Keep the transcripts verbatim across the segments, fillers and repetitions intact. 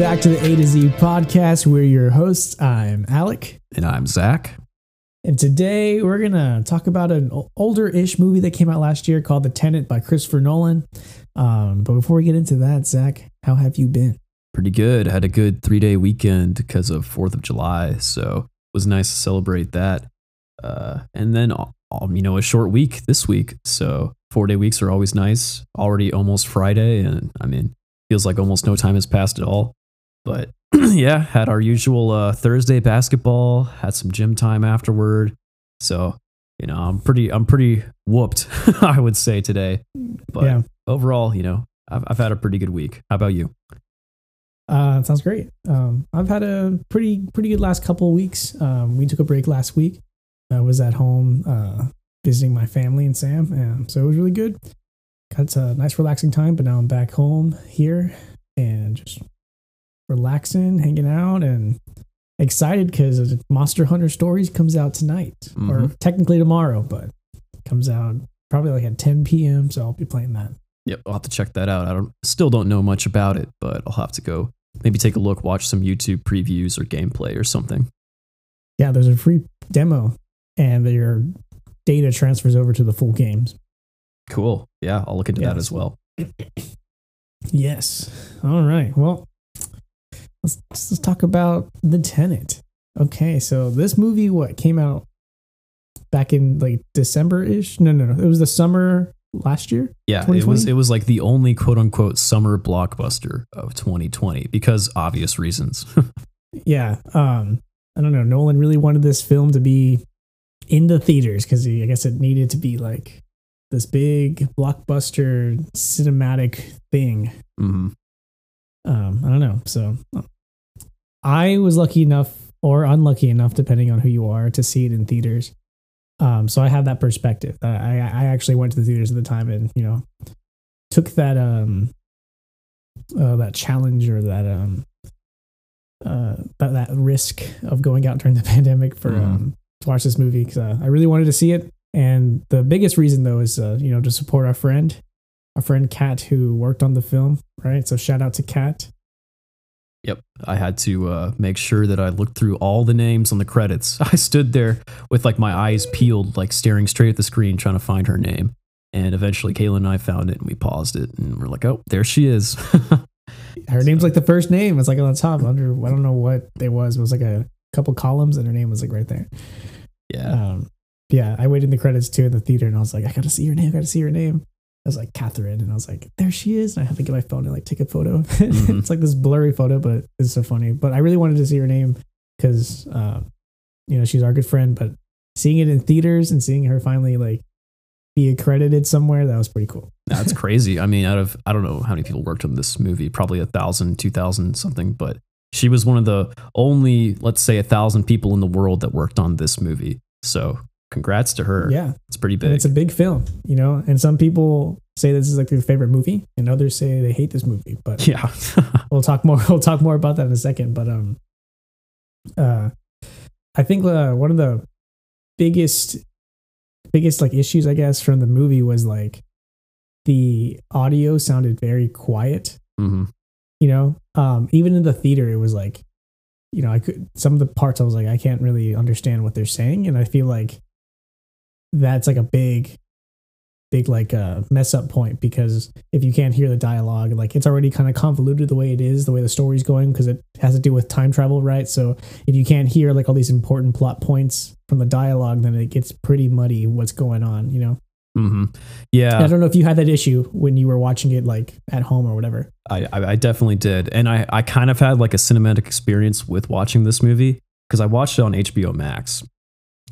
back to the A to Z podcast. We're your hosts. I'm Alec. And I'm Zach. And today we're going to talk about an older-ish movie that came out last year called The Tenet by Christopher Nolan. Um, but before we get into that, Zach, how have you been? Pretty good. I had a good three-day weekend because of fourth of July, so it was nice to celebrate that. Uh, and then, you know, a short week this week, so four-day weeks are always nice. Already almost Friday, and I mean, feels like almost no time has passed at all. But yeah, had our usual uh, Thursday basketball, had some gym time afterward. So, you know, I'm pretty, I'm pretty whooped, I would say today. But yeah, overall, you know, I've, I've had a pretty good week. How about you? Uh, sounds great. Um, I've had a pretty, pretty good last couple of weeks. Um, we took a break last week. I was at home uh, visiting my family and Sam, and so it was really good. Got a nice relaxing time, but now I'm back home here and just relaxing, hanging out, and excited because Monster Hunter Stories comes out tonight, mm-hmm. or technically tomorrow, but it comes out probably like at ten p.m., so I'll be playing that. Yep, I'll have to check that out. I don't, still don't know much about it, but I'll have to go maybe take a look, watch some YouTube previews or gameplay or something. Yeah, there's a free demo, and your data transfers over to the full games. Cool. Yeah, I'll look into yes. that as well. Yes. All right. Well, let's, let's talk about The Tenet. Okay, so this movie, what, came out back in like December-ish? No, no, no. It was the summer last year? Yeah, it was, it was like the only quote-unquote summer blockbuster of twenty twenty because obvious reasons. yeah. Um, I don't know. Nolan really wanted this film to be in the theaters because I guess it needed to be like this big blockbuster cinematic thing. Mm-hmm. Um, I don't know. So I was lucky enough or unlucky enough, depending on who you are, to see it in theaters. Um, so I have that perspective. I, I actually went to the theaters at the time and, you know, took that, um, uh, that challenge or that, um, uh, that, that risk of going out during the pandemic for, mm-hmm. um, to watch this movie. Cause uh, I really wanted to see it. And the biggest reason, though, is, uh, you know, to support our friend, our friend Kat, who worked on the film, right? So shout out to Kat. Yep. I had to uh, make sure that I looked through all the names on the credits. I stood there with, like, my eyes peeled, like, staring straight at the screen, trying to find her name. And eventually, Kayla and I found it, and we paused it, and we're like, oh, there she is. her so. name's, like, the first name. It's, like, on the top, under, I don't know what it was. It was, like, a couple columns, and her name was, like, right there. Yeah. Um, Yeah, I waited in the credits too in the theater, and I was like, I gotta see her name, I gotta see her name. I was like, Catherine, and I was like, there she is. And I had to get my phone and like take a photo. Mm-hmm. It's like this blurry photo, but it's so funny. But I really wanted to see her name because, uh, you know, she's our good friend. But seeing it in theaters and seeing her finally like be accredited somewhere, that was pretty cool. That's crazy. I mean, out of, I don't know how many people worked on this movie, probably a thousand, two thousand something, but she was one of the only, let's say, a thousand people in the world that worked on this movie. So congrats to her. Yeah. It's pretty big. And it's a big film, you know, and some people say this is like their favorite movie and others say they hate this movie, but yeah, we'll talk more. We'll talk more about that in a second. But, um, uh, I think, uh, one of the biggest, biggest like issues, I guess, from the movie was like the audio sounded very quiet, mm-hmm. you know, um, even in the theater, it was like, you know, I could, some of the parts I was like, I can't really understand what they're saying. And I feel like that's like a big, big like a uh, mess up point, because if you can't hear the dialogue, like it's already kind of convoluted the way it is, the way the story's going, because it has to do with time travel, right? So if you can't hear like all these important plot points from the dialogue, then it gets pretty muddy what's going on, you know? Mm-hmm. Yeah. And I don't know if you had that issue when you were watching it like at home or whatever. I, I definitely did. And I, I kind of had like a cinematic experience with watching this movie because I watched it on H B O Max.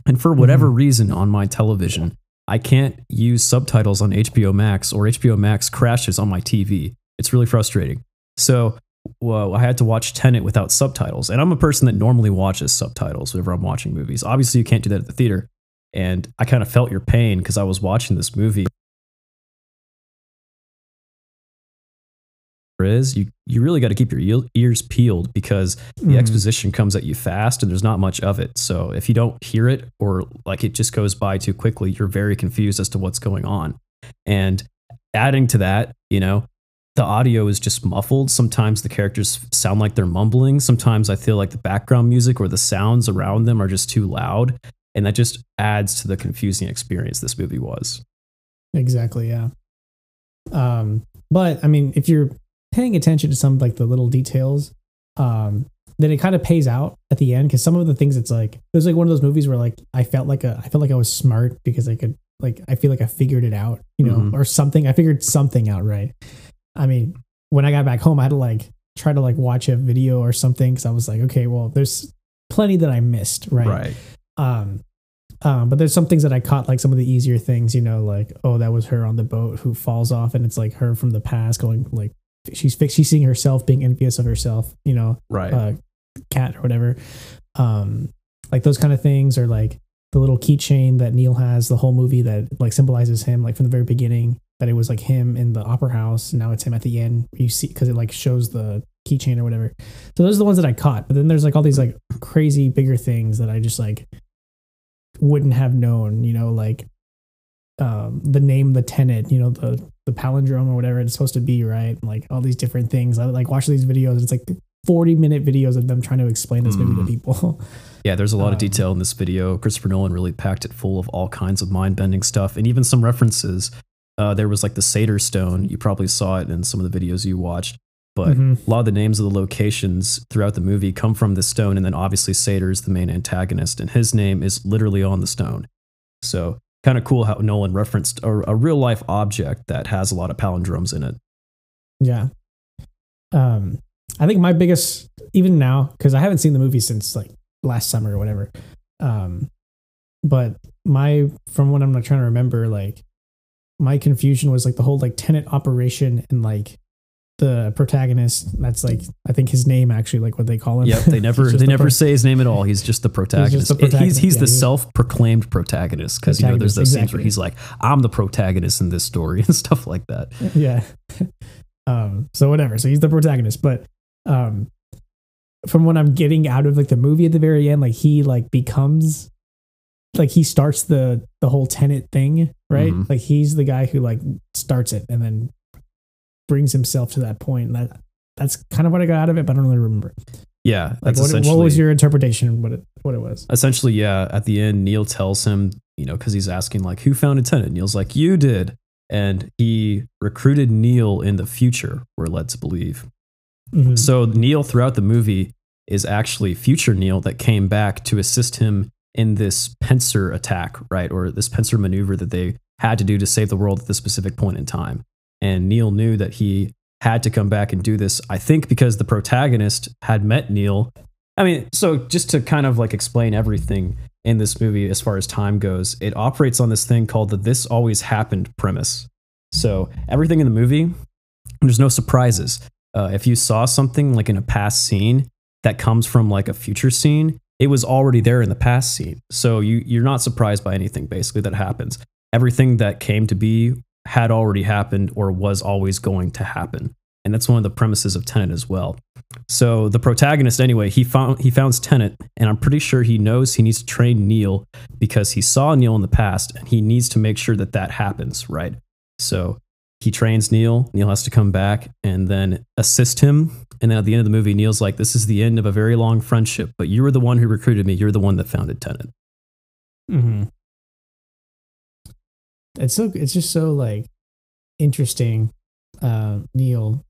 And for whatever mm-hmm. reason on my television, I can't use subtitles on H B O Max, or H B O Max crashes on my T V. It's really frustrating. So well, I had to watch Tenet without subtitles. And I'm a person that normally watches subtitles whenever I'm watching movies. Obviously, you can't do that at the theater. And I kind of felt your pain because I was watching this movie. Is you, you really got to keep your ears peeled because the mm. exposition comes at you fast and there's not much of it. So if you don't hear it or like it just goes by too quickly, you're very confused as to what's going on. And adding to that, you know, the audio is just muffled. Sometimes the characters sound like they're mumbling. Sometimes I feel like the background music or the sounds around them are just too loud. And that just adds to the confusing experience this movie was. Exactly. Yeah. Um, but I mean, if you're paying attention to some like the little details, um, then it kind of pays out at the end. Cause some of the things it's like, it was like one of those movies where like, I felt like a, I felt like I was smart because I could like, I feel like I figured it out, you know, mm-hmm. or something. I figured something out. Right. I mean, when I got back home, I had to like, try to like watch a video or something. Cause I was like, okay, well there's plenty that I missed. Right. Right. Um, Um, but there's some things that I caught, like some of the easier things, you know, like, oh, that was her on the boat who falls off. And it's like her from the past going like she's fixed. She's seeing herself being envious of herself, you know, right. Uh, Kat or whatever. Um, like those kind of things, or like the little keychain that Neil has the whole movie that like symbolizes him, like from the very beginning that it was like him in the opera house. And now it's him at the end. You see, cause it like shows the keychain or whatever. So those are the ones that I caught. But then there's like all these like crazy bigger things that I just like wouldn't have known, you know, like um the name, the Tenet, you know, the the palindrome or whatever it's supposed to be, right? And like all these different things. I would like watch these videos and it's like forty minute videos of them trying to explain this movie mm. to people. Yeah, there's a lot um, of detail in this video. Christopher Nolan really packed it full of all kinds of mind-bending stuff and even some references. Uh there was like the Sator stone. You probably saw it in some of the videos you watched. But mm-hmm. a lot of the names of the locations throughout the movie come from the stone. And then obviously Sator is the main antagonist and his name is literally on the stone. So kind of cool how Nolan referenced a, a real life object that has a lot of palindromes in it. Yeah. Um, I think my biggest, even now, because I haven't seen the movie since like last summer or whatever. Um, but my, from what I'm trying to remember, like my confusion was like the whole like Tenet operation and like the protagonist, that's like I think his name actually, like what they call him. Yep, they never they the never pro- say his name at all. He's just the protagonist. He's just the protagonist. He's, he's yeah, the he's self-proclaimed protagonist because you know there's those exactly. scenes where he's like, I'm the protagonist in this story and stuff like that. Yeah. Um, so whatever. So he's the protagonist, but um, from what I'm getting out of like the movie at the very end, like he like becomes like he starts the the whole Tenet thing, right? Mm-hmm. Like he's the guy who like starts it and then brings himself to that point. That that's kind of what I got out of it, but I don't really remember. Yeah, that's like what, essentially, what was your interpretation of what it what it was? Essentially, yeah. At the end, Neil tells him, you know, because he's asking like, who founded Tenet? Neil's like, you did, and he recruited Neil in the future. We're led to believe. Mm-hmm. So Neil, throughout the movie, is actually future Neil that came back to assist him in this pincer attack, right, or this pincer maneuver that they had to do to save the world at this specific point in time. And Neil knew that he had to come back and do this, I think, because the protagonist had met Neil. I mean, so just to kind of like explain everything in this movie as far as time goes, it operates on this thing called the This Always Happened premise. So everything in the movie, there's no surprises. Uh, if you saw something like in a past scene that comes from like a future scene, it was already there in the past scene. So you, you're not surprised by anything basically that happens. Everything that came to be had already happened or was always going to happen. And that's one of the premises of Tenet as well. So the protagonist, anyway, he found he founds Tenet, and I'm pretty sure he knows he needs to train Neil because he saw Neil in the past and he needs to make sure that that happens, right? So he trains Neil, Neil has to come back and then assist him. And then at the end of the movie, Neil's like, this is the end of a very long friendship, but you were the one who recruited me. You're the one that founded Tenet. Mm-hmm. It's so it's just so like interesting, uh, Neil,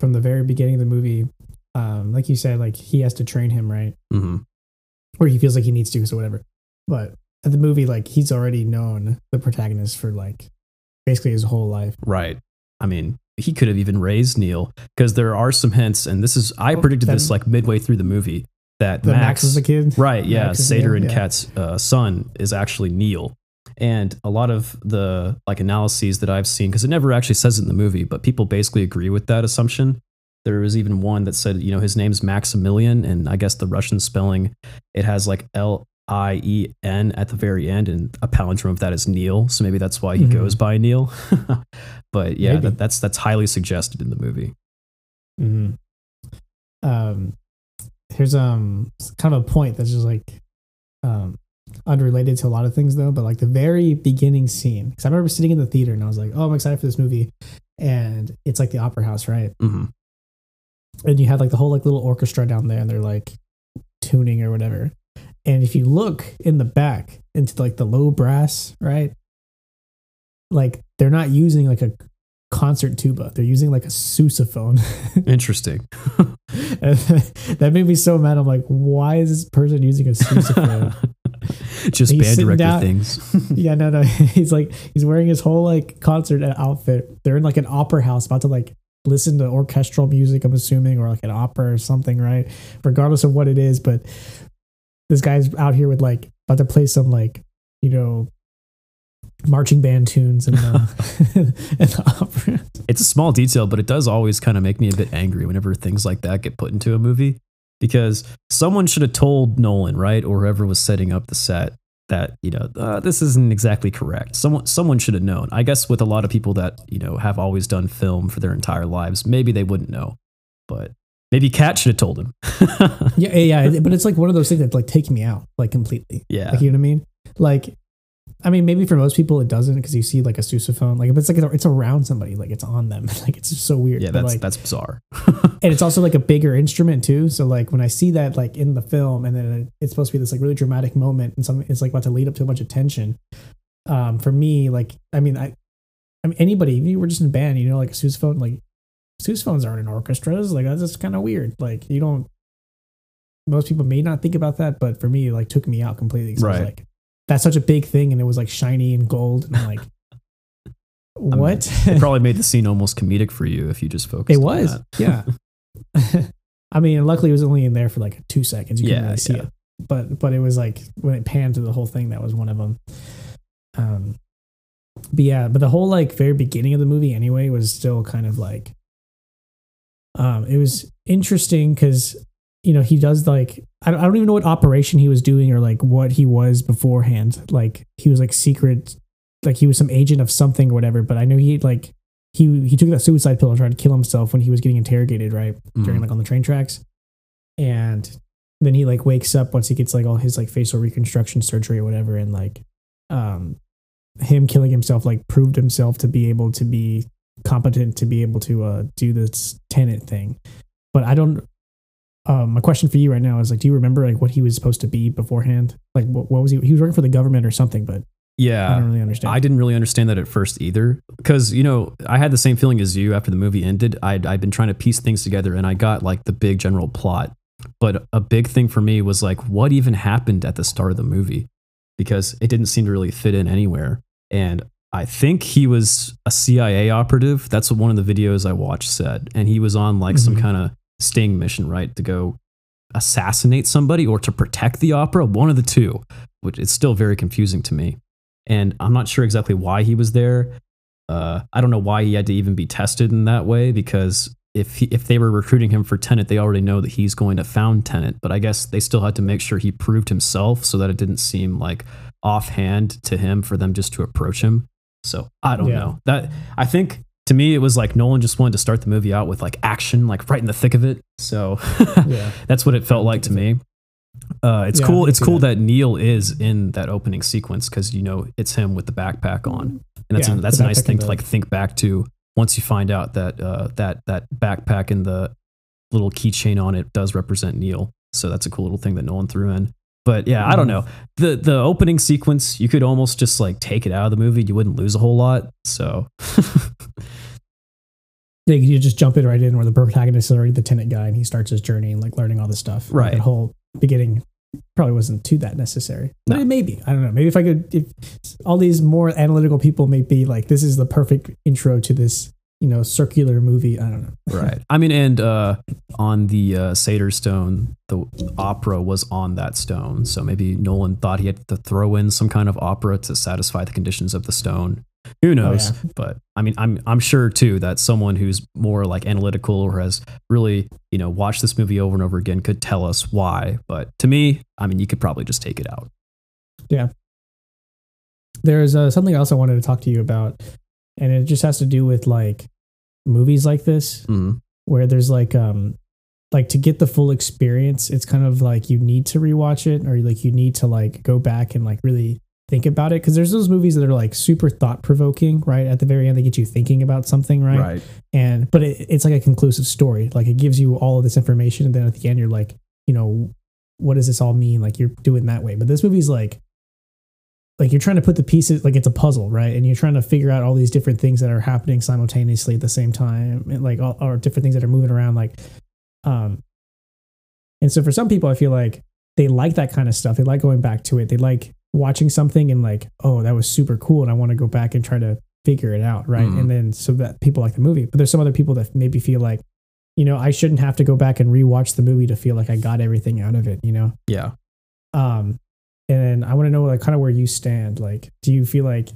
from the very beginning of the movie. Um, like you said, like he has to train him, right? Mm-hmm. Or he feels like he needs to, so whatever. But at the movie, like he's already known the protagonist for like basically his whole life, right? I mean, he could have even raised Neil because there are some hints, and this is I oh, predicted that, this like midway through the movie that the Max, Max is a kid, right? Yeah, Sator and yeah. Kat's uh, son is actually Neil. And a lot of the like analyses that I've seen, because it never actually says it in the movie, but people basically agree with that assumption. There was even one that said, you know, his name's Maximilian, and I guess the Russian spelling, it has like L I E N at the very end, and a palindrome of that is Neil. So maybe that's why he mm-hmm. goes by Neil. But yeah, that, that's that's highly suggested in the movie. Mm-hmm. Um, here's um kind of a point that's just like... Um, unrelated to a lot of things though, but like the very beginning scene, because I remember sitting in the theater and I was like, oh, I'm excited for this movie, and it's like the opera house, right? Mm-hmm. And you have like the whole like little orchestra down there, and they're like tuning or whatever. And if you look in the back into like the low brass, right? Like they're not using like a concert tuba. They're using like a sousaphone. Interesting. That made me so mad. I'm like, why is this person using a sousaphone? Just bad director down. Things. Yeah, no, no. He's like, he's wearing his whole like concert outfit. They're in like an opera house about to like listen to orchestral music, I'm assuming, or like an opera or something, right? Regardless of what it is. But this guy's out here with like, about to play some like, you know, marching band tunes and the opera. It's a small detail, but it does always kind of make me a bit angry whenever things like that get put into a movie, because someone should have told Nolan, right, or whoever was setting up the set, that, you know, uh, this isn't exactly correct. Someone, someone should have known. I guess with a lot of people that, you know, have always done film for their entire lives, maybe they wouldn't know, but maybe Kat should have told him. yeah, yeah, but it's like one of those things that like take me out like completely. Yeah, like, you know what I mean? Like, I mean, maybe for most people it doesn't, because you see like a sousaphone, like if it's like a, it's around somebody, like it's on them, like it's just so weird. Yeah, that's but, like, that's bizarre. And it's also like a bigger instrument too. So like when I see that like in the film, and then it's supposed to be this like really dramatic moment, and something it's like about to lead up to a bunch of tension. Um, for me, like I mean, I, I mean anybody, if you were just in a band, you know, like a sousaphone, like sousaphones aren't in orchestras, like that's just kind of weird. Like you don't. Most people may not think about that, but for me, it, like took me out completely. Right. I was, like, that's such a big thing, and it was like shiny and gold, and I'm like, what? I mean, it probably made the scene almost comedic for you if you just focused. It was, on that. Yeah. I mean, luckily it was only in there for like two seconds. You yeah, couldn't really see yeah. it, but but it was like when it panned through the whole thing, that was one of them. Um, but yeah, but the whole like very beginning of the movie anyway was still kind of like, um, it was interesting because, you know, he does like, I don't, I don't even know what operation he was doing or like what he was beforehand. Like he was like secret, like he was some agent of something or whatever, but I know he like, he, he took that suicide pill and tried to kill himself when he was getting interrogated, right? Mm-hmm. During like on the train tracks. And then he like wakes up once he gets like all his like facial reconstruction surgery or whatever. And like, um, him killing himself, like proved himself to be able to be competent, to be able to, uh, do this Tenet thing. But I don't, Um, my question for you right now is like, do you remember like what he was supposed to be beforehand? Like what, what was he? He was working for the government or something, but yeah, I don't really understand. I didn't really understand that at first either. Cause you know, I had the same feeling as you after the movie ended. I'd, I'd been trying to piece things together, and I got like the big general plot, but a big thing for me was like, what even happened at the start of the movie? Because it didn't seem to really fit in anywhere. And I think he was a C I A operative. That's what one of the videos I watched said. And he was on like mm-hmm. some kind of sting mission, right, to go assassinate somebody or to protect the opera, one of the two, which is still very confusing to me. And I'm not sure exactly why he was there. Uh, I don't know why he had to even be tested in that way, because if he, if they were recruiting him for Tenet, they already know that he's going to found Tenet, but I guess they still had to make sure he proved himself so that it didn't seem like offhand to him for them just to approach him. So I don't yeah. know. That I think to me, it was like Nolan just wanted to start the movie out with like action, like right in the thick of it. So yeah. That's what it felt like to me. Uh, it's yeah, cool. It's cool that. that Neil is in that opening sequence, because, you know, it's him with the backpack on. And that's, yeah, a, that's a nice thing to like think back to once you find out that uh, that that backpack and the little keychain on it does represent Neil. So that's a cool little thing that Nolan threw in. But yeah, I don't know. The the opening sequence, you could almost just like take it out of the movie. You wouldn't lose a whole lot. So yeah, you just jump it right in where the protagonist is already the tenant guy, and he starts his journey and like learning all this stuff. Right. Like, the whole beginning probably wasn't too that necessary. No. Maybe. I don't know. Maybe if I could, if all these more analytical people may be like, this is the perfect intro to this, you know, circular movie. I don't know. Right. I mean, and uh, on the uh, Sator stone, the opera was on that stone. So maybe Nolan thought he had to throw in some kind of opera to satisfy the conditions of the stone. Who knows? Oh, yeah. But I mean, I'm, I'm sure too, that someone who's more like analytical or has really, you know, watched this movie over and over again could tell us why. But to me, I mean, you could probably just take it out. Yeah. There's uh, something else I wanted to talk to you about. And it just has to do with like movies like this, mm-hmm. where there's like, um, like to get the full experience, it's kind of like you need to rewatch it, or like you need to like go back and like really think about it, because there's those movies that are like super thought-provoking, right? At the very end, they get you thinking about something, right? Right. And but it, it's like a conclusive story. Like, it gives you all of this information, and then at the end, you're like, you know, what does this all mean? Like, you're doing that way. But this movie's like, like you're trying to put the pieces, like it's a puzzle, right? And you're trying to figure out all these different things that are happening simultaneously at the same time, and like all or different things that are moving around, like, um. And so for some people, I feel like they like that kind of stuff. They like going back to it. They like watching something and like, oh, that was super cool, and I want to go back and try to figure it out, right? Mm-hmm. And then so that people like the movie. But there's some other people that maybe feel like, you know, I shouldn't have to go back and rewatch the movie to feel like I got everything out of it, you know? Yeah. Um, and I want to know like kind of where you stand. Like, do you feel like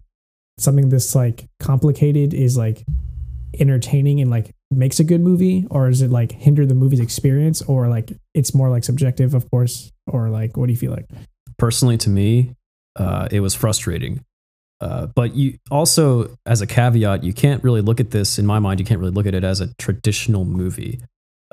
something this like complicated is like entertaining and like makes a good movie, or is it like hinder the movie's experience, or like it's more like subjective, of course, or like what do you feel like? Personally, to me, uh, it was frustrating. Uh, but you also, as a caveat, you can't really look at this, in my mind, you can't really look at it as a traditional movie,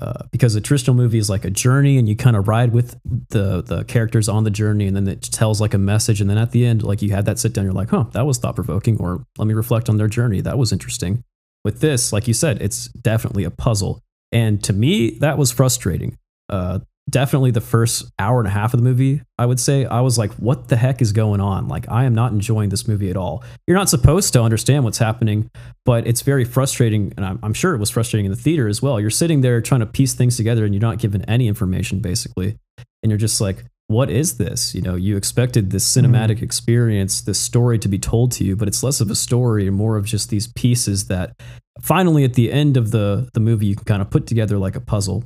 uh, because a traditional movie is like a journey, and you kind of ride with the the characters on the journey, and then it tells like a message, and then at the end, like you had that sit down, you're like, huh, that was thought provoking, or let me reflect on their journey, that was interesting. With this, like you said, it's definitely a puzzle. And to me, that was frustrating. Uh, definitely the first hour and a half of the movie, I would say, I was like, what the heck is going on? Like, I am not enjoying this movie at all. You're not supposed to understand what's happening, but it's very frustrating. And I'm, I'm sure it was frustrating in the theater as well. You're sitting there trying to piece things together, and you're not given any information, basically. And you're just like, what is this? You know, you expected this cinematic mm. experience, this story to be told to you, but it's less of a story and more of just these pieces that finally at the end of the, the movie, you can kind of put together like a puzzle.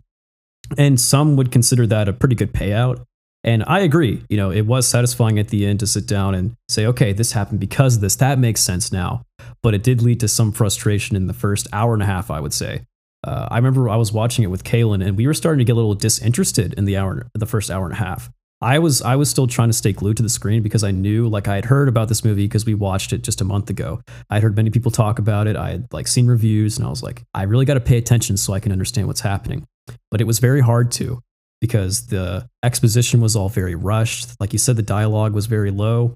And some would consider that a pretty good payout. And I agree, you know, it was satisfying at the end to sit down and say, okay, this happened because of this, that makes sense now. But it did lead to some frustration in the first hour and a half, I would say. Uh, I remember I was watching it with Kaylin, and we were starting to get a little disinterested in the hour, the first hour and a half. I was I was still trying to stay glued to the screen because I knew, like, I had heard about this movie because we watched it just a month ago. I'd heard many people talk about it. I had like seen reviews, and I was like, I really got to pay attention so I can understand what's happening. But it was very hard to, because the exposition was all very rushed. Like you said, the dialogue was very low,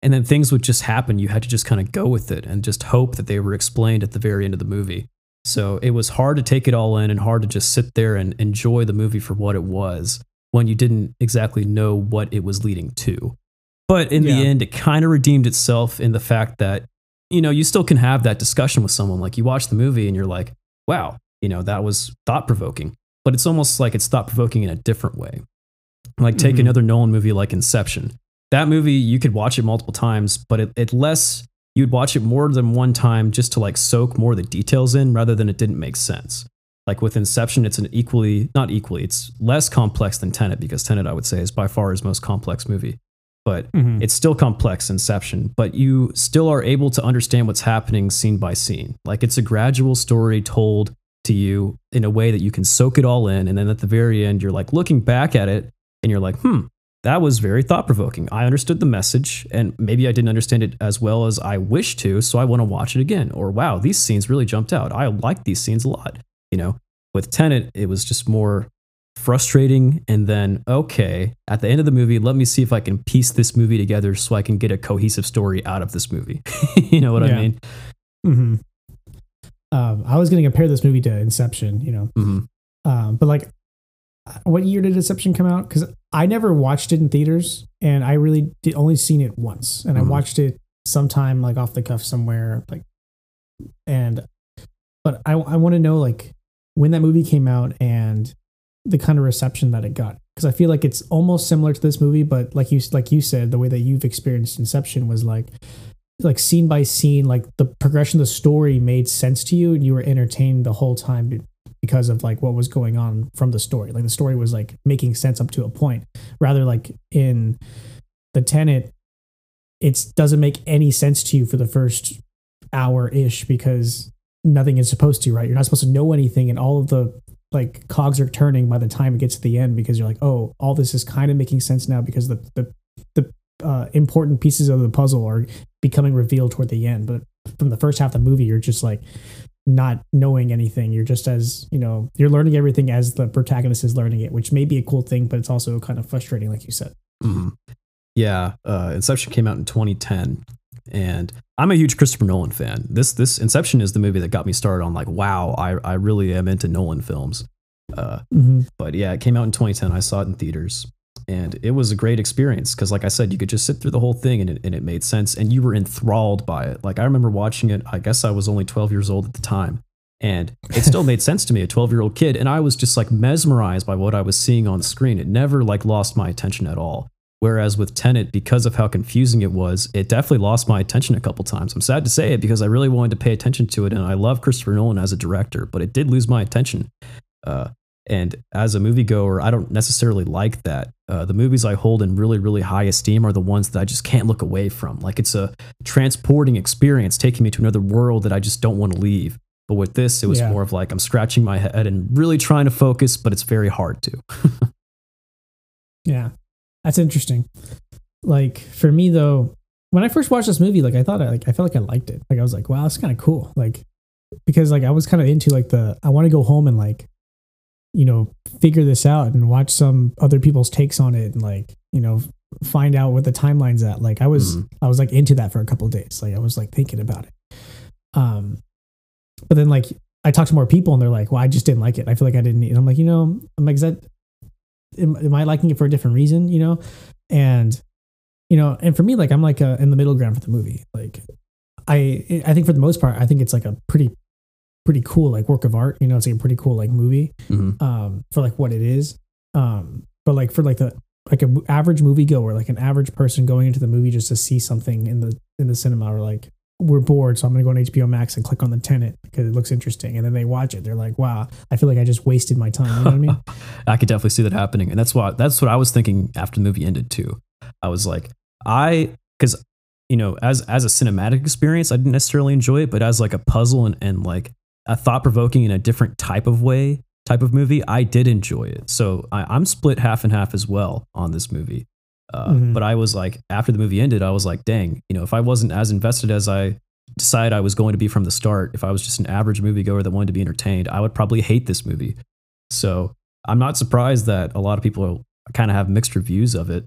and then things would just happen. You had to just kind of go with it and just hope that they were explained at the very end of the movie. So it was hard to take it all in and hard to just sit there and enjoy the movie for what it was, when you didn't exactly know what it was leading to. But in yeah. the end, it kind of redeemed itself in the fact that, you know, you still can have that discussion with someone. Like, you watch the movie and you're like, wow, you know, that was thought-provoking. But it's almost like it's thought-provoking in a different way. Like, mm-hmm. take another Nolan movie like Inception. That movie, you could watch it multiple times, but it, it less, you'd watch it more than one time just to like soak more of the details in, rather than it didn't make sense. Like with Inception, it's an equally, not equally, it's less complex than Tenet, because Tenet, I would say, is by far his most complex movie. But mm-hmm. it's still complex, Inception, but you still are able to understand what's happening scene by scene. Like, it's a gradual story told to you in a way that you can soak it all in. And then at the very end, you're like looking back at it and you're like, hmm, that was very thought-provoking. I understood the message, and maybe I didn't understand it as well as I wish to, so I want to watch it again. Or, wow, these scenes really jumped out. I like these scenes a lot. You know, with Tenet, it was just more frustrating. And then, okay, at the end of the movie, let me see if I can piece this movie together so I can get a cohesive story out of this movie. You know what yeah. I mean? Mm-hmm. Um, I was going to compare this movie to Inception, you know, mm-hmm. um, but like, what year did Inception come out? Because I never watched it in theaters, and I really did only seen it once, and mm-hmm. I watched it sometime like off the cuff somewhere, like, and but I I want to know like when that movie came out and the kind of reception that it got, because I feel like it's almost similar to this movie, but like you like you said, the way that you've experienced Inception was like like scene by scene, like the progression of the story made sense to you, and you were entertained the whole time because of like what was going on from the story. Like the story was like making sense up to a point, rather like in the Tenet, it doesn't make any sense to you for the first hour ish because nothing is supposed to, right? You're not supposed to know anything, and all of the like cogs are turning by the time it gets to the end, because you're like, oh, all this is kind of making sense now because the the, the uh, important pieces of the puzzle are becoming revealed toward the end. But from the first half of the movie, you're just like not knowing anything. You're just as, you know, you're learning everything as the protagonist is learning it, which may be a cool thing, but it's also kind of frustrating, like you said. Mm-hmm. yeah, uh, Inception came out in twenty ten, and I'm a huge Christopher Nolan fan. This this Inception is the movie that got me started on like, wow, I, I really am into Nolan films. Uh, mm-hmm. But yeah, it came out in twenty ten. I saw it in theaters, and it was a great experience because, like I said, you could just sit through the whole thing, and it, and it made sense, and you were enthralled by it. Like, I remember watching it. I guess I was only twelve years old at the time, and it still made sense to me, a twelve-year-old kid. And I was just like mesmerized by what I was seeing on screen. It never like lost my attention at all. Whereas with Tenet, because of how confusing it was, it definitely lost my attention a couple times. I'm sad to say it because I really wanted to pay attention to it, and I love Christopher Nolan as a director, but it did lose my attention. Uh, and as a moviegoer, I don't necessarily like that. Uh, the movies I hold in really, really high esteem are the ones that I just can't look away from. Like, it's a transporting experience, taking me to another world that I just don't want to leave. But with this, it was yeah. more of like, I'm scratching my head and really trying to focus, but it's very hard to. Yeah, that's interesting. Like, for me though, when I first watched this movie, like I thought I, like, I felt like I liked it. Like, I was like, wow, that's kind of cool. Like, because like, I was kind of into like the, I want to go home and like, you know, figure this out and watch some other people's takes on it. And like, you know, find out what the timeline's at. Like I was, mm. I was like into that for a couple of days. Like I was like thinking about it. Um, But then, like, I talked to more people, and they're like, "Well, I just didn't like it. I feel like I didn't need." And I'm like, you know, I'm like, is that? Am, am I liking it for a different reason? You know, and you know, and for me, like, I'm like a, in the middle ground for the movie. Like, I, I think for the most part, I think it's like a pretty, pretty cool like work of art. You know, it's like a pretty cool like movie, mm-hmm. um, for like what it is. Um, but like for like the like an average moviegoer, like an average person going into the movie just to see something in the in the cinema, or like, we're bored, so I'm going to go on H B O Max and click on the Tenet because it looks interesting. And then they watch it. They're like, wow, I feel like I just wasted my time. You know what I mean? I could definitely see that happening. And that's why, that's what I was thinking after the movie ended too. I was like, I, cause you know, as, as a cinematic experience, I didn't necessarily enjoy it, but as like a puzzle and, and like a thought provoking in a different type of way, type of movie, I did enjoy it. So I, I'm split half and half as well on this movie. Uh, mm-hmm. But I was like, after the movie ended, I was like, dang, you know, if I wasn't as invested as I decided I was going to be from the start, if I was just an average moviegoer that wanted to be entertained, I would probably hate this movie. So I'm not surprised that a lot of people kind of have mixed reviews of it.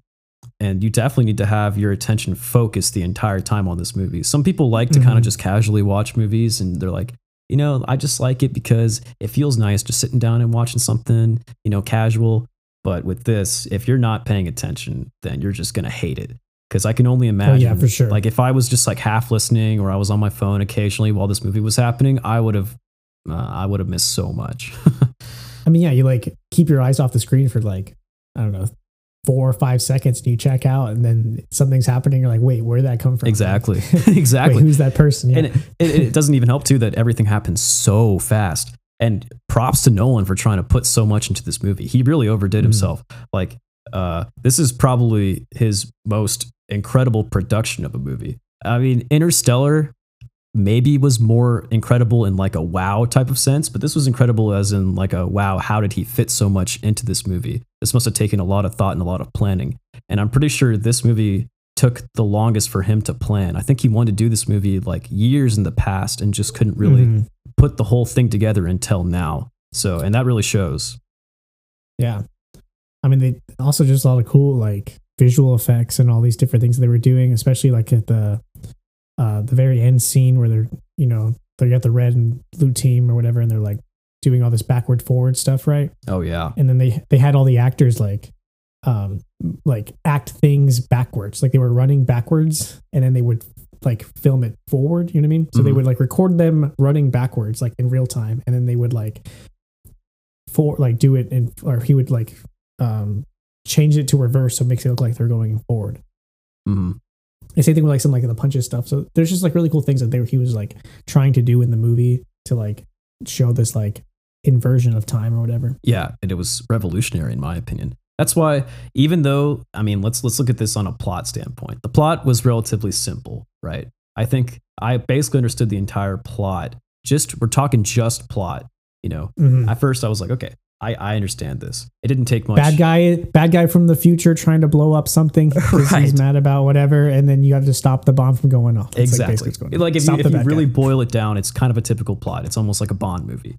And you definitely need to have your attention focused the entire time on this movie. Some people like to mm-hmm. kind of just casually watch movies, and they're like, you know, I just like it because it feels nice just sitting down and watching something, you know, casual. But with this, if you're not paying attention, then you're just going to hate it. Because I can only imagine, oh, yeah, for sure. Like if I was just like half listening, or I was on my phone occasionally while this movie was happening, I would have uh, I would have missed so much. I mean, yeah, you like keep your eyes off the screen for like, I don't know, four or five seconds, and you check out, and then something's happening. You're like, wait, where did that come from? Exactly. Exactly. Wait, who's that person? Yeah. And it, it, it doesn't even help too that everything happens so fast. And props to Nolan for trying to put so much into this movie. He really overdid himself. Mm. Like, uh, this is probably his most incredible production of a movie. I mean, Interstellar maybe was more incredible in like a wow type of sense, but this was incredible as in like a wow, how did he fit so much into this movie? This must have taken a lot of thought and a lot of planning. And I'm pretty sure this movie took the longest for him to plan. I think he wanted to do this movie like years in the past and just couldn't really mm. put the whole thing together until now. So, and that really shows. Yeah. I mean, they also just a lot of cool like visual effects and all these different things they were doing, especially like at the, uh, the very end scene where they're, you know, they got the red and blue team or whatever, and they're like doing all this backward forward stuff. Right. Oh yeah. And then they, they had all the actors like, um, like act things backwards. Like they were running backwards, and then they would like film it forward. You know what I mean? So mm-hmm. they would like record them running backwards, like in real time. And then they would like for like do it. And, or he would like, um, change it to reverse. So it makes it look like they're going forward. Mm-hmm. The same thing with like some, like the punches stuff. So there's just like really cool things that they were, he was like trying to do in the movie to like show this like inversion of time or whatever. Yeah. And it was revolutionary in my opinion. That's why, even though, I mean, let's let's look at this on a plot standpoint. The plot was relatively simple, right? I think I basically understood the entire plot. Just we're talking just plot, you know. Mm-hmm. At first, I was like, okay, I, I understand this. It didn't take much. Bad guy, bad guy from the future trying to blow up something because right. he's mad about whatever, and then you have to stop the bomb from going off. That's exactly. Like, going like if you, if you really guy. boil it down, it's kind of a typical plot. It's almost like a Bond movie.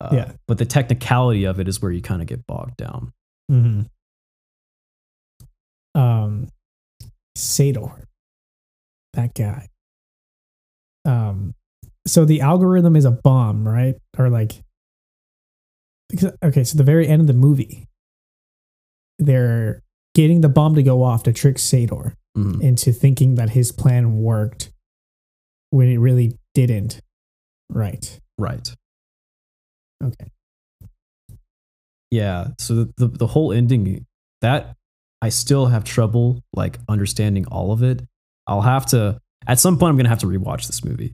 Uh, yeah. But the technicality of it is where you kind of get bogged down. Mm-hmm. Um, Sator, that guy. Um, so the algorithm is a bomb, right? Or like, because, okay, so the very end of the movie, they're getting the bomb to go off to trick Sator mm. into thinking that his plan worked when it really didn't. Right. Right. Okay. Yeah. So the, the, the whole ending, that I still have trouble like understanding all of it. I'll have to, at some point I'm going to have to rewatch this movie.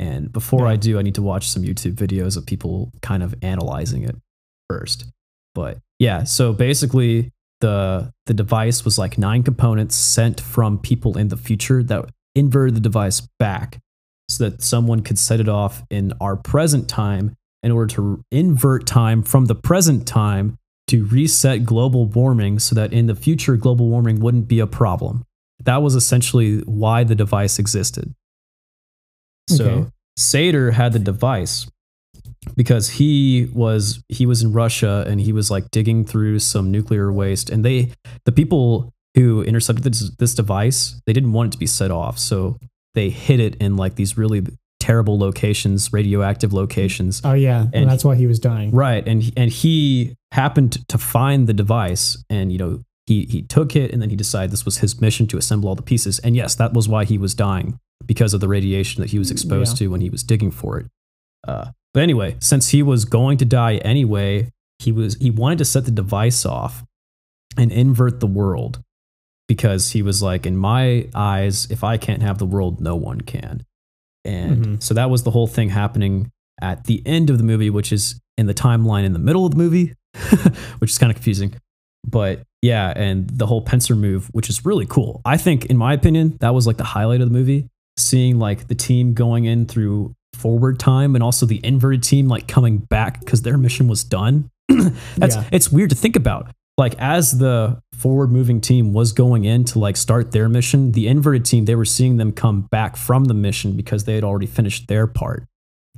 And before yeah. I do, I need to watch some YouTube videos of people kind of analyzing it first. But yeah, so basically the, the device was like nine components sent from people in the future that inverted the device back so that someone could set it off in our present time in order to invert time from the present time to reset global warming so that in the future, global warming wouldn't be a problem. That was essentially why the device existed. So okay. Sator had the device because he was he was in Russia and he was like digging through some nuclear waste, and they the people who intercepted this, this device, they didn't want it to be set off, so they hid it in like these really terrible locations, radioactive locations. Oh yeah, and well, that's why he was dying. Right, and and he happened to find the device, and you know he he took it, and then he decided this was his mission to assemble all the pieces. And yes, that was why he was dying, because of the radiation that he was exposed yeah. to when he was digging for it. Uh, but anyway, since he was going to die anyway, he was he wanted to set the device off and invert the world, because he was like, in my eyes, if I can't have the world, no one can. And mm-hmm. so that was the whole thing happening at the end of the movie, which is in the timeline in the middle of the movie, which is kind of confusing. But yeah, and the whole pincer move, which is really cool. I think, in my opinion, that was like the highlight of the movie. Seeing like the team going in through forward time, and also the inverted team like coming back because their mission was done. That's yeah. It's weird to think about. Like as the forward moving team was going in to like start their mission, the inverted team, they were seeing them come back from the mission because they had already finished their part.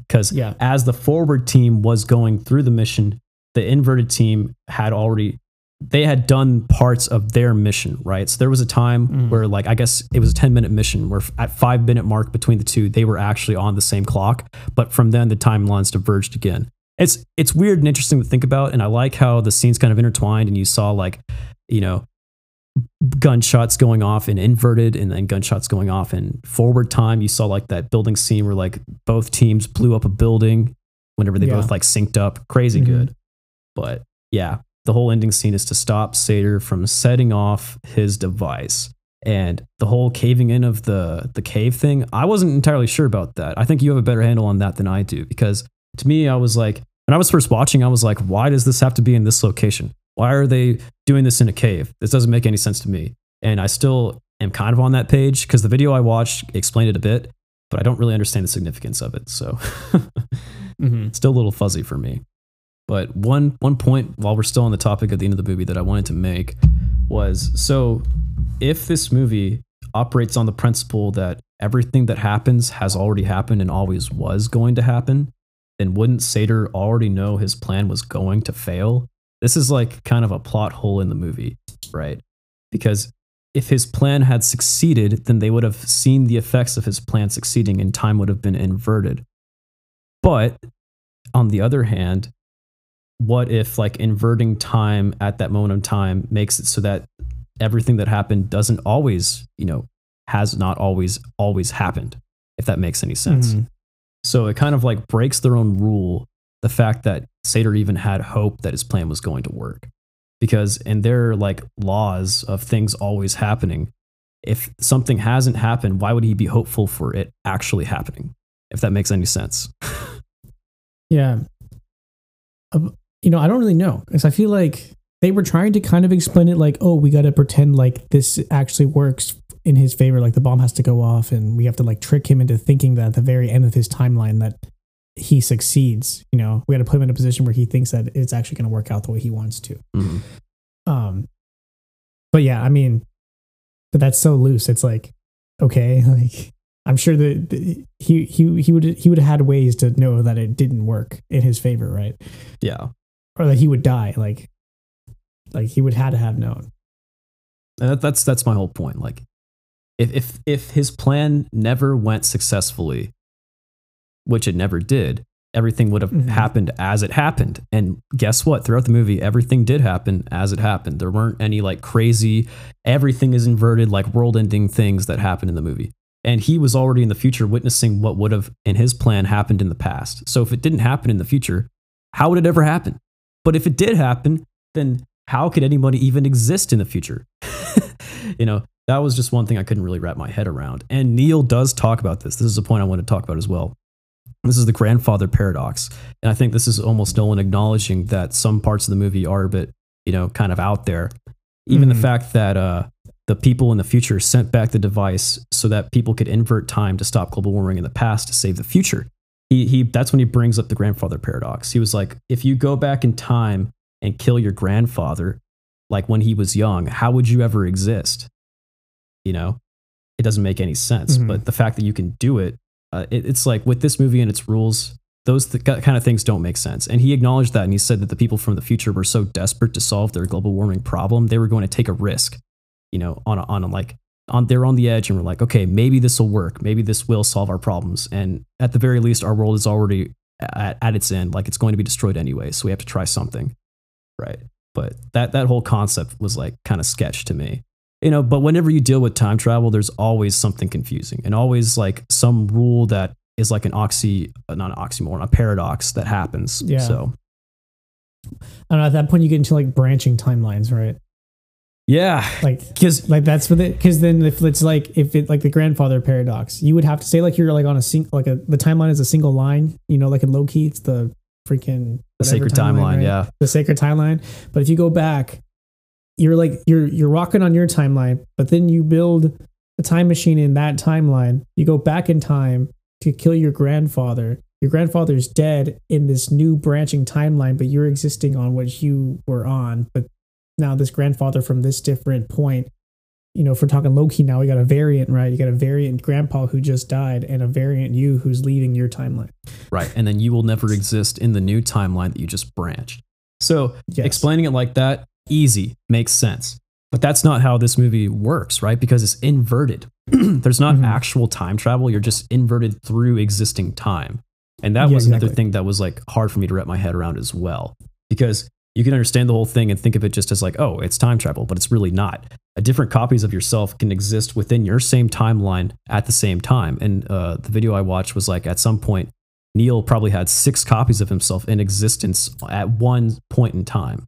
Because yeah. as the forward team was going through the mission, the inverted team had already they had done parts of their mission, right? So there was a time mm. where like, I guess it was a ten minute mission where at five minute mark between the two, they were actually on the same clock. But from then the timelines diverged again. It's, it's weird and interesting to think about. And I like how the scenes kind of intertwined, and you saw like, you know, gunshots going off in inverted and then gunshots going off in forward time. You saw like that building scene where like both teams blew up a building whenever they yeah. both like synced up. Crazy mm-hmm. good. But yeah. The whole ending scene is to stop Sator from setting off his device, and the whole caving in of the the cave thing. I wasn't entirely sure about that. I think you have a better handle on that than I do, because to me, I was like, when I was first watching, I was like, why does this have to be in this location? Why are they doing this in a cave? This doesn't make any sense to me. And I still am kind of on that page because the video I watched explained it a bit, but I don't really understand the significance of it. So mm-hmm. still a little fuzzy for me. But one one point, while we're still on the topic at the end of the movie, that I wanted to make was, so if this movie operates on the principle that everything that happens has already happened and always was going to happen, then wouldn't Sator already know his plan was going to fail? This is like kind of a plot hole in the movie, right? Because if his plan had succeeded, then they would have seen the effects of his plan succeeding and time would have been inverted. But on the other hand, what if like inverting time at that moment in time makes it so that everything that happened doesn't always, you know, has not always, always happened, if that makes any sense. Mm-hmm. So it kind of like breaks their own rule, the fact that Sator even had hope that his plan was going to work. Because in their like laws of things always happening, if something hasn't happened, why would he be hopeful for it actually happening? If that makes any sense. yeah. Um, You know, I don't really know, because I feel like they were trying to kind of explain it like, oh, we got to pretend like this actually works in his favor. Like the bomb has to go off and we have to like trick him into thinking that at the very end of his timeline that he succeeds. You know, we got to put him in a position where he thinks that it's actually going to work out the way he wants to. Mm-hmm. Um, But yeah, I mean, but that's so loose. It's like, okay, like I'm sure that the, he he he would he would have had ways to know that it didn't work in his favor. Right. Yeah. Or that he would die, like, like he would had to have known. And that, that's that's my whole point. Like, If if if his plan never went successfully, which it never did, everything would have mm-hmm. happened as it happened. And guess what? Throughout the movie, everything did happen as it happened. There weren't any like crazy, everything is inverted, like world-ending things that happened in the movie. And he was already in the future witnessing what would have, in his plan, happened in the past. So if it didn't happen in the future, how would it ever happen? But if it did happen, then how could anybody even exist in the future? You know, that was just one thing I couldn't really wrap my head around. And Neil does talk about this. This is a point I want to talk about as well. This is the grandfather paradox. And I think this is almost Nolan acknowledging that some parts of the movie are a bit, you know, kind of out there. Even mm-hmm. the fact that uh, the people in the future sent back the device so that people could invert time to stop global warming in the past to save the future. He, he that's when he brings up the grandfather paradox. He was like, if you go back in time and kill your grandfather, like when he was young, how would you ever exist? You know, it doesn't make any sense. Mm-hmm. But the fact that you can do it, Uh, it, it's like with this movie and its rules, those th- kind of things don't make sense. And he acknowledged that, and he said that the people from the future were so desperate to solve their global warming problem, they were going to take a risk, you know, on a, on a, like on they're on the edge, and we're like, okay, maybe this will work, maybe this will solve our problems, and at the very least, our world is already at, at its end, like it's going to be destroyed anyway, so we have to try something, right? But that that whole concept was like kind of sketch to me. You know, but whenever you deal with time travel, there's always something confusing and always like some rule that is like an oxy, not an oxymoron, a paradox that happens. Yeah. So, I don't know. At that point, you get into like branching timelines, right? Yeah. Like, because like that's what it. Because then if it's like if it like the grandfather paradox, you would have to say like you're like on a sing like a the timeline is a single line. You know, like in Loki, it's the freaking the sacred timeline. timeline right? Yeah, the sacred timeline. But if you go back, you're like you're you're rocking on your timeline, but then you build a time machine in that timeline. You go back in time to kill your grandfather. Your grandfather's dead in this new branching timeline, but you're existing on what you were on. But now this grandfather from this different point, you know, if we're talking Loki now, we got a variant, right? You got a variant grandpa who just died and a variant you who's leaving your timeline. Right. And then you will never exist in the new timeline that you just branched. So yes. Explaining it like that, easy, makes sense. But that's not how this movie works, right? Because it's inverted. There's not mm-hmm. actual time travel. You're just inverted through existing time. And that yeah, was exactly. another thing that was like hard for me to wrap my head around as well. Because you can understand the whole thing and think of it just as like, oh, it's time travel, but it's really not. A different copies of yourself can exist within your same timeline at the same time. And uh, the video I watched was like at some point, Neil probably had six copies of himself in existence at one point in time.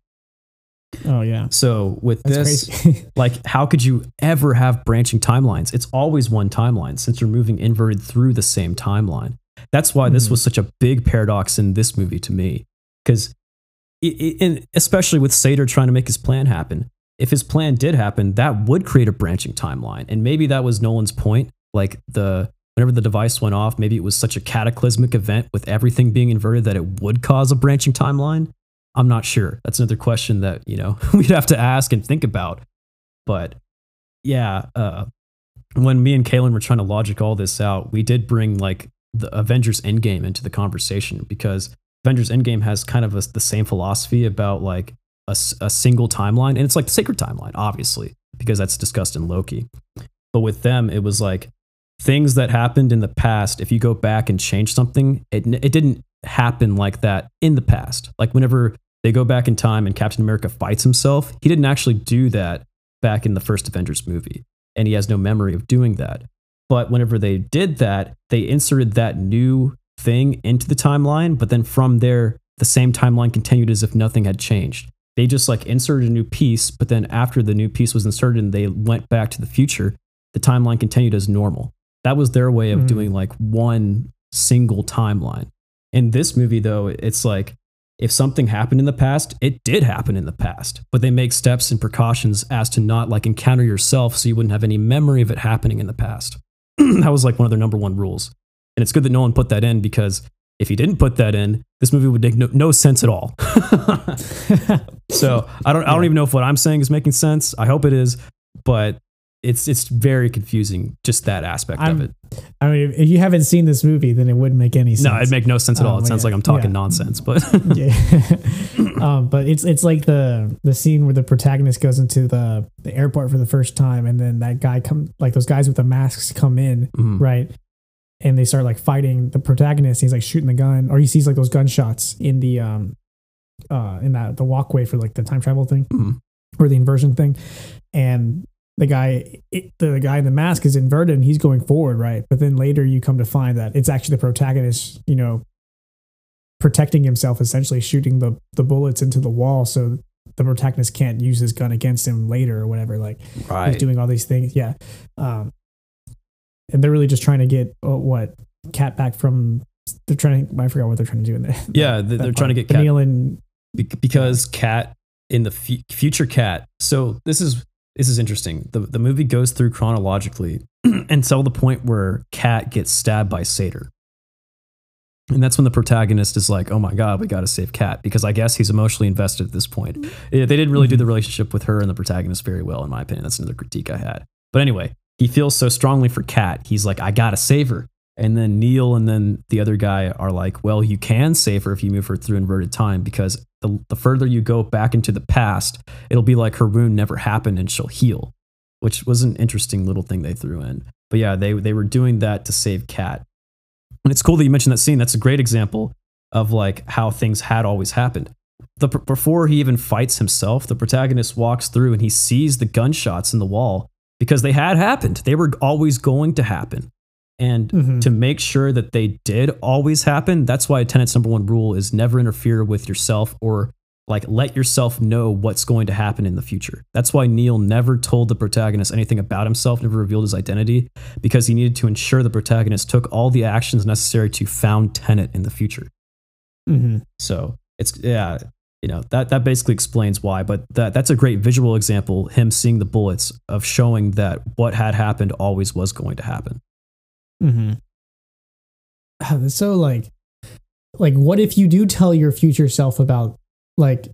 Oh yeah. So with That's this, like, how could you ever have branching timelines? It's always one timeline since you're moving inverted through the same timeline. That's why mm-hmm. this was such a big paradox in this movie to me, because, and especially with Sator trying to make his plan happen. If his plan did happen, that would create a branching timeline, and maybe that was Nolan's point. Like the whenever the device went off, maybe it was such a cataclysmic event with everything being inverted that it would cause a branching timeline. I'm not sure. That's another question that, you know, we'd have to ask and think about. But yeah, uh, when me and Kaylin were trying to logic all this out, we did bring like the Avengers Endgame into the conversation, because Avengers Endgame has kind of a, the same philosophy about like a, a single timeline. And it's like the sacred timeline, obviously, because that's discussed in Loki. But with them, it was like things that happened in the past. If you go back and change something, it it didn't happen like that in the past. Like whenever they go back in time and Captain America fights himself, he didn't actually do that back in the first Avengers movie, and he has no memory of doing that. But whenever they did that, they inserted that new thing into the timeline, but then from there the same timeline continued as if nothing had changed. They just like inserted a new piece, but then after the new piece was inserted and they went back to the future, the timeline continued as normal. That was their way of mm-hmm. doing like one single timeline. In this movie, though, it's like if something happened in the past, it did happen in the past, but they make steps and precautions as to not like encounter yourself, so you wouldn't have any memory of it happening in the past. That was like one of their number one rules. And it's good that Nolan put that in, because if he didn't put that in, this movie would make no, no sense at all. So I don't I don't even know if what I'm saying is making sense. I hope it is, but It's it's very confusing, just that aspect I'm, of it. I mean, if you haven't seen this movie, then it wouldn't make any sense. No, it'd make no sense at all. Um, it sounds yeah, like I'm talking yeah. nonsense, but yeah. Um, but it's it's like the the scene where the protagonist goes into the, the airport for the first time, and then that guy come like those guys with the masks come in, mm-hmm. right? And they start like fighting the protagonist. He's like shooting the gun, or he sees like those gunshots in the um uh in that the walkway for like the time travel thing, mm-hmm. or the inversion thing, and the guy it, the guy in the mask is inverted and he's going forward, right? But then later you come to find that it's actually the protagonist, you know, protecting himself, essentially shooting the, the bullets into the wall so the protagonist can't use his gun against him later or whatever. Like right. he's doing all these things. Yeah. Um, and they're really just trying to get uh, what Kat back from they're trying to, I forgot what they're trying to do in there. Yeah. That, they're that trying to get Kat, Neil and because Kat in the f- future Kat. So this is, this is interesting. The, the movie goes through chronologically until the point where Kat gets stabbed by Sator. And that's when the protagonist is like, oh my God, we got to save Kat, because I guess he's emotionally invested at this point. They didn't really do the relationship with her and the protagonist very well, in my opinion. That's another critique I had. But anyway, he feels so strongly for Kat. He's like, I got to save her. And then Neil and then the other guy are like, well, you can save her if you move her through inverted time, because the, the further you go back into the past, it'll be like her wound never happened and she'll heal, which was an interesting little thing they threw in. But yeah, they, they were doing that to save Kat. And it's cool that you mentioned that scene. That's a great example of like how things had always happened. The, before he even fights himself, the protagonist walks through and he sees the gunshots in the wall, because they had happened. They were always going to happen. And mm-hmm. to make sure that they did always happen, that's why Tenet's number one rule is never interfere with yourself or like let yourself know what's going to happen in the future. That's why Neil never told the protagonist anything about himself, never revealed his identity, because he needed to ensure the protagonist took all the actions necessary to found Tenet in the future. Mm-hmm. So it's, yeah, you know, that, that basically explains why, but that that's a great visual example, him seeing the bullets, of showing that what had happened always was going to happen. Mm-hmm. So like, like what if you do tell your future self about, like,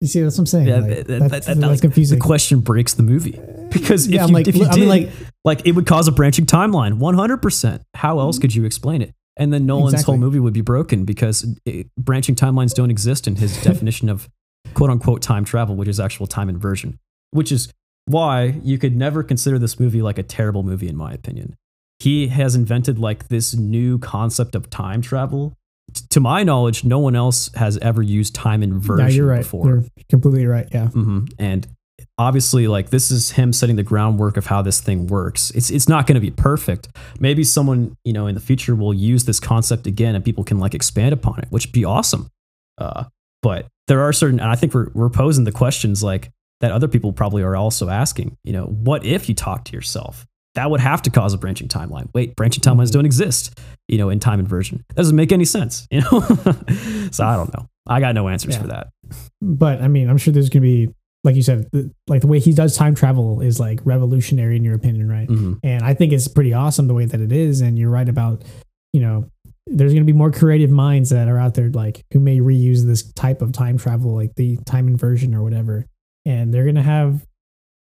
you see, that's what I'm saying. Yeah, like, that, that's, that, that, that's confusing. The question breaks the movie, because if yeah, you, like, if you I did, mean, like, like it would cause a branching timeline, one hundred percent. How else could you explain it? And then Nolan's exactly. whole movie would be broken, because it, branching timelines don't exist in his definition of quote unquote time travel, which is actual time inversion, which is why you could never consider this movie like a terrible movie, in my opinion. He has invented like this new concept of time travel. To my knowledge, no one else has ever used time inversion no, you're right. before. You're completely right. Yeah. Mm-hmm. And obviously, like, this is him setting the groundwork of how this thing works. It's it's not going to be perfect. Maybe someone, you know, in the future will use this concept again, and people can like expand upon it, which would be awesome. Uh, but there are certain, and I think we're we're posing the questions like that other people probably are also asking. You know, what if you talk to yourself? That would have to cause a branching timeline. Wait, branching timelines don't exist, you know, in time inversion. That doesn't make any sense, you know? So I don't know. I got no answers yeah. for that. But I mean, I'm sure there's going to be, like you said, the, like the way he does time travel is like revolutionary in your opinion, right? Mm-hmm. And I think it's pretty awesome the way that it is. And you're right about, you know, there's going to be more creative minds that are out there, like who may reuse this type of time travel, like the time inversion or whatever. And they're going to have,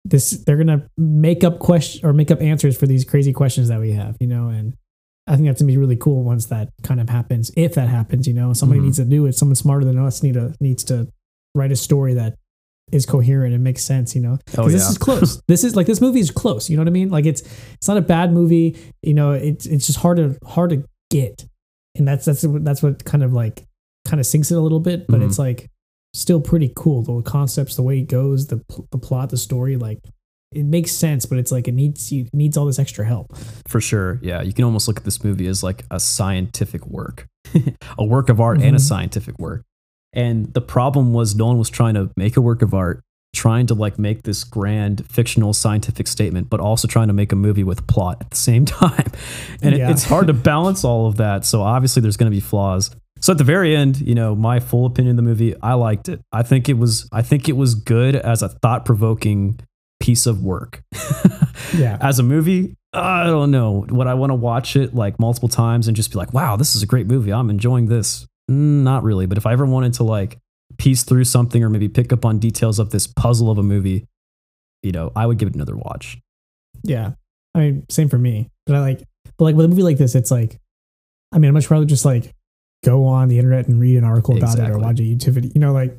This they're gonna make up question or make up answers for these crazy questions that we have, you know. And I think that's gonna be really cool once that kind of happens. If that happens, you know, somebody mm-hmm. needs to do it. Someone smarter than us need to needs to write a story that is coherent and makes sense, you know. Oh, yeah. This is close. This is like this movie is close. You know what I mean? Like it's it's not a bad movie. You know, it's it's just hard to hard to get, and that's that's that's what kind of like kind of sinks it a little bit. But mm-hmm. it's like. Still pretty cool, the concepts, the way it goes, the the plot, the story, like it makes sense, but it's like it needs it needs all this extra help for sure. Yeah, you can almost look at this movie as like a scientific work, a work of art mm-hmm. and a scientific work. And the problem was Nolan was trying to make a work of art, trying to like make this grand fictional scientific statement, but also trying to make a movie with plot at the same time. And yeah. it, it's hard to balance all of that. So obviously there's going to be flaws. So at the very end, you know, my full opinion of the movie, I liked it. I think it was, I think it was good as a thought-provoking piece of work. Yeah. As a movie, I don't know. Would I want to watch it like multiple times and just be like, wow, this is a great movie. I'm enjoying this. Not really. But if I ever wanted to like piece through something or maybe pick up on details of this puzzle of a movie, you know, I would give it another watch. Yeah. I mean, same for me. But I like, but like with a movie like this, it's like, I mean, I'd much rather just like, go on the internet and read an article about exactly. it or watch a YouTube video. You know, like,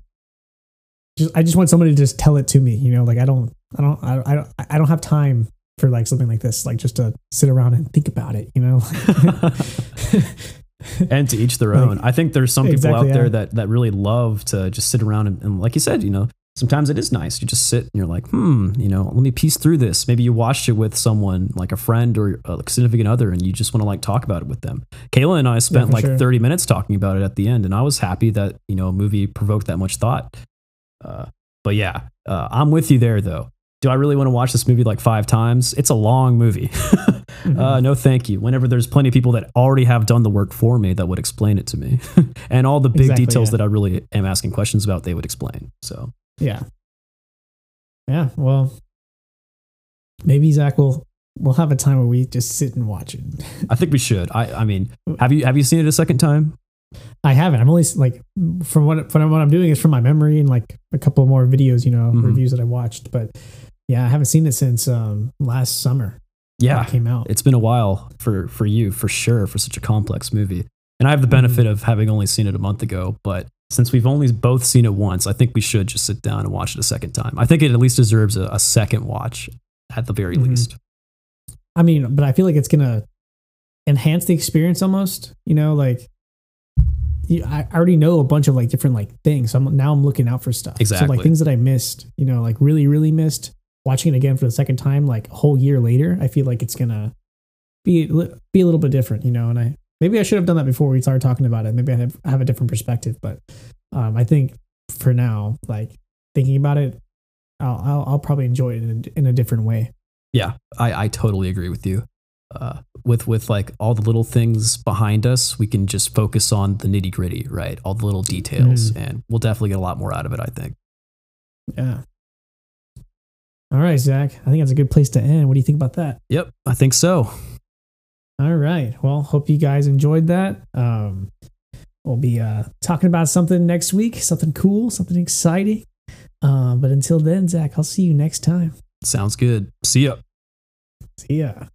just, I just want someone to just tell it to me. You know, like I don't, I don't, I don't, I don't have time for like something like this. Like just to sit around and think about it. You know. And to each their own. Like, I think there's some people exactly, out there yeah. that that really love to just sit around and, and like you said, you know, sometimes it is nice. You just sit and you're like, hmm, you know, let me piece through this. Maybe you watched it with someone like a friend or a significant other and you just want to like talk about it with them. Kayla and I spent yeah, like sure. thirty minutes talking about it at the end. And I was happy that, you know, a movie provoked that much thought. Uh, but yeah, uh, I'm with you there though. Do I really want to watch this movie like five times? It's a long movie. mm-hmm. uh, no, thank you. Whenever there's plenty of people that already have done the work for me that would explain it to me. And all the big exactly, details yeah. that I really am asking questions about, they would explain. So yeah. Yeah. Well, maybe Zach will, we'll have a time where we just sit and watch it. I think we should. I, I mean, have you, have you seen it a second time? I haven't. I'm only like, from what, from what I'm doing is from my memory and like a couple more videos, you know, mm-hmm. reviews that I watched, but yeah, I haven't seen it since um, last summer. Yeah. It came out. It's been a while for, for you, for sure. For such a complex movie. And I have the benefit mm-hmm. of having only seen it a month ago, but since we've only both seen it once, I think we should just sit down and watch it a second time. I think it at least deserves a, a second watch at the very mm-hmm. least. I mean, but I feel like it's going to enhance the experience almost, you know, like you, I already know a bunch of like different like things. So I'm, now I'm looking out for stuff. Exactly. So like things that I missed, you know, like really, really missed. Watching it again for the second time, like a whole year later, I feel like it's going to be, be a little bit different, you know, and I, maybe I should have done that before we started talking about it. Maybe I have, I have a different perspective, but um, I think for now, like thinking about it, I'll, I'll, I'll probably enjoy it in a, in a different way. Yeah, I, I totally agree with you. Uh, with with like all the little things behind us, we can just focus on the nitty gritty, right? All the little details, mm. and we'll definitely get a lot more out of it, I think. Yeah. All right, Zach, I think that's a good place to end. What do you think about that? Yep, I think so. All right. Well, hope you guys enjoyed that. Um, we'll be uh, talking about something next week, something cool, something exciting. Uh, but until then, Zach, I'll see you next time. Sounds good. See ya. See ya.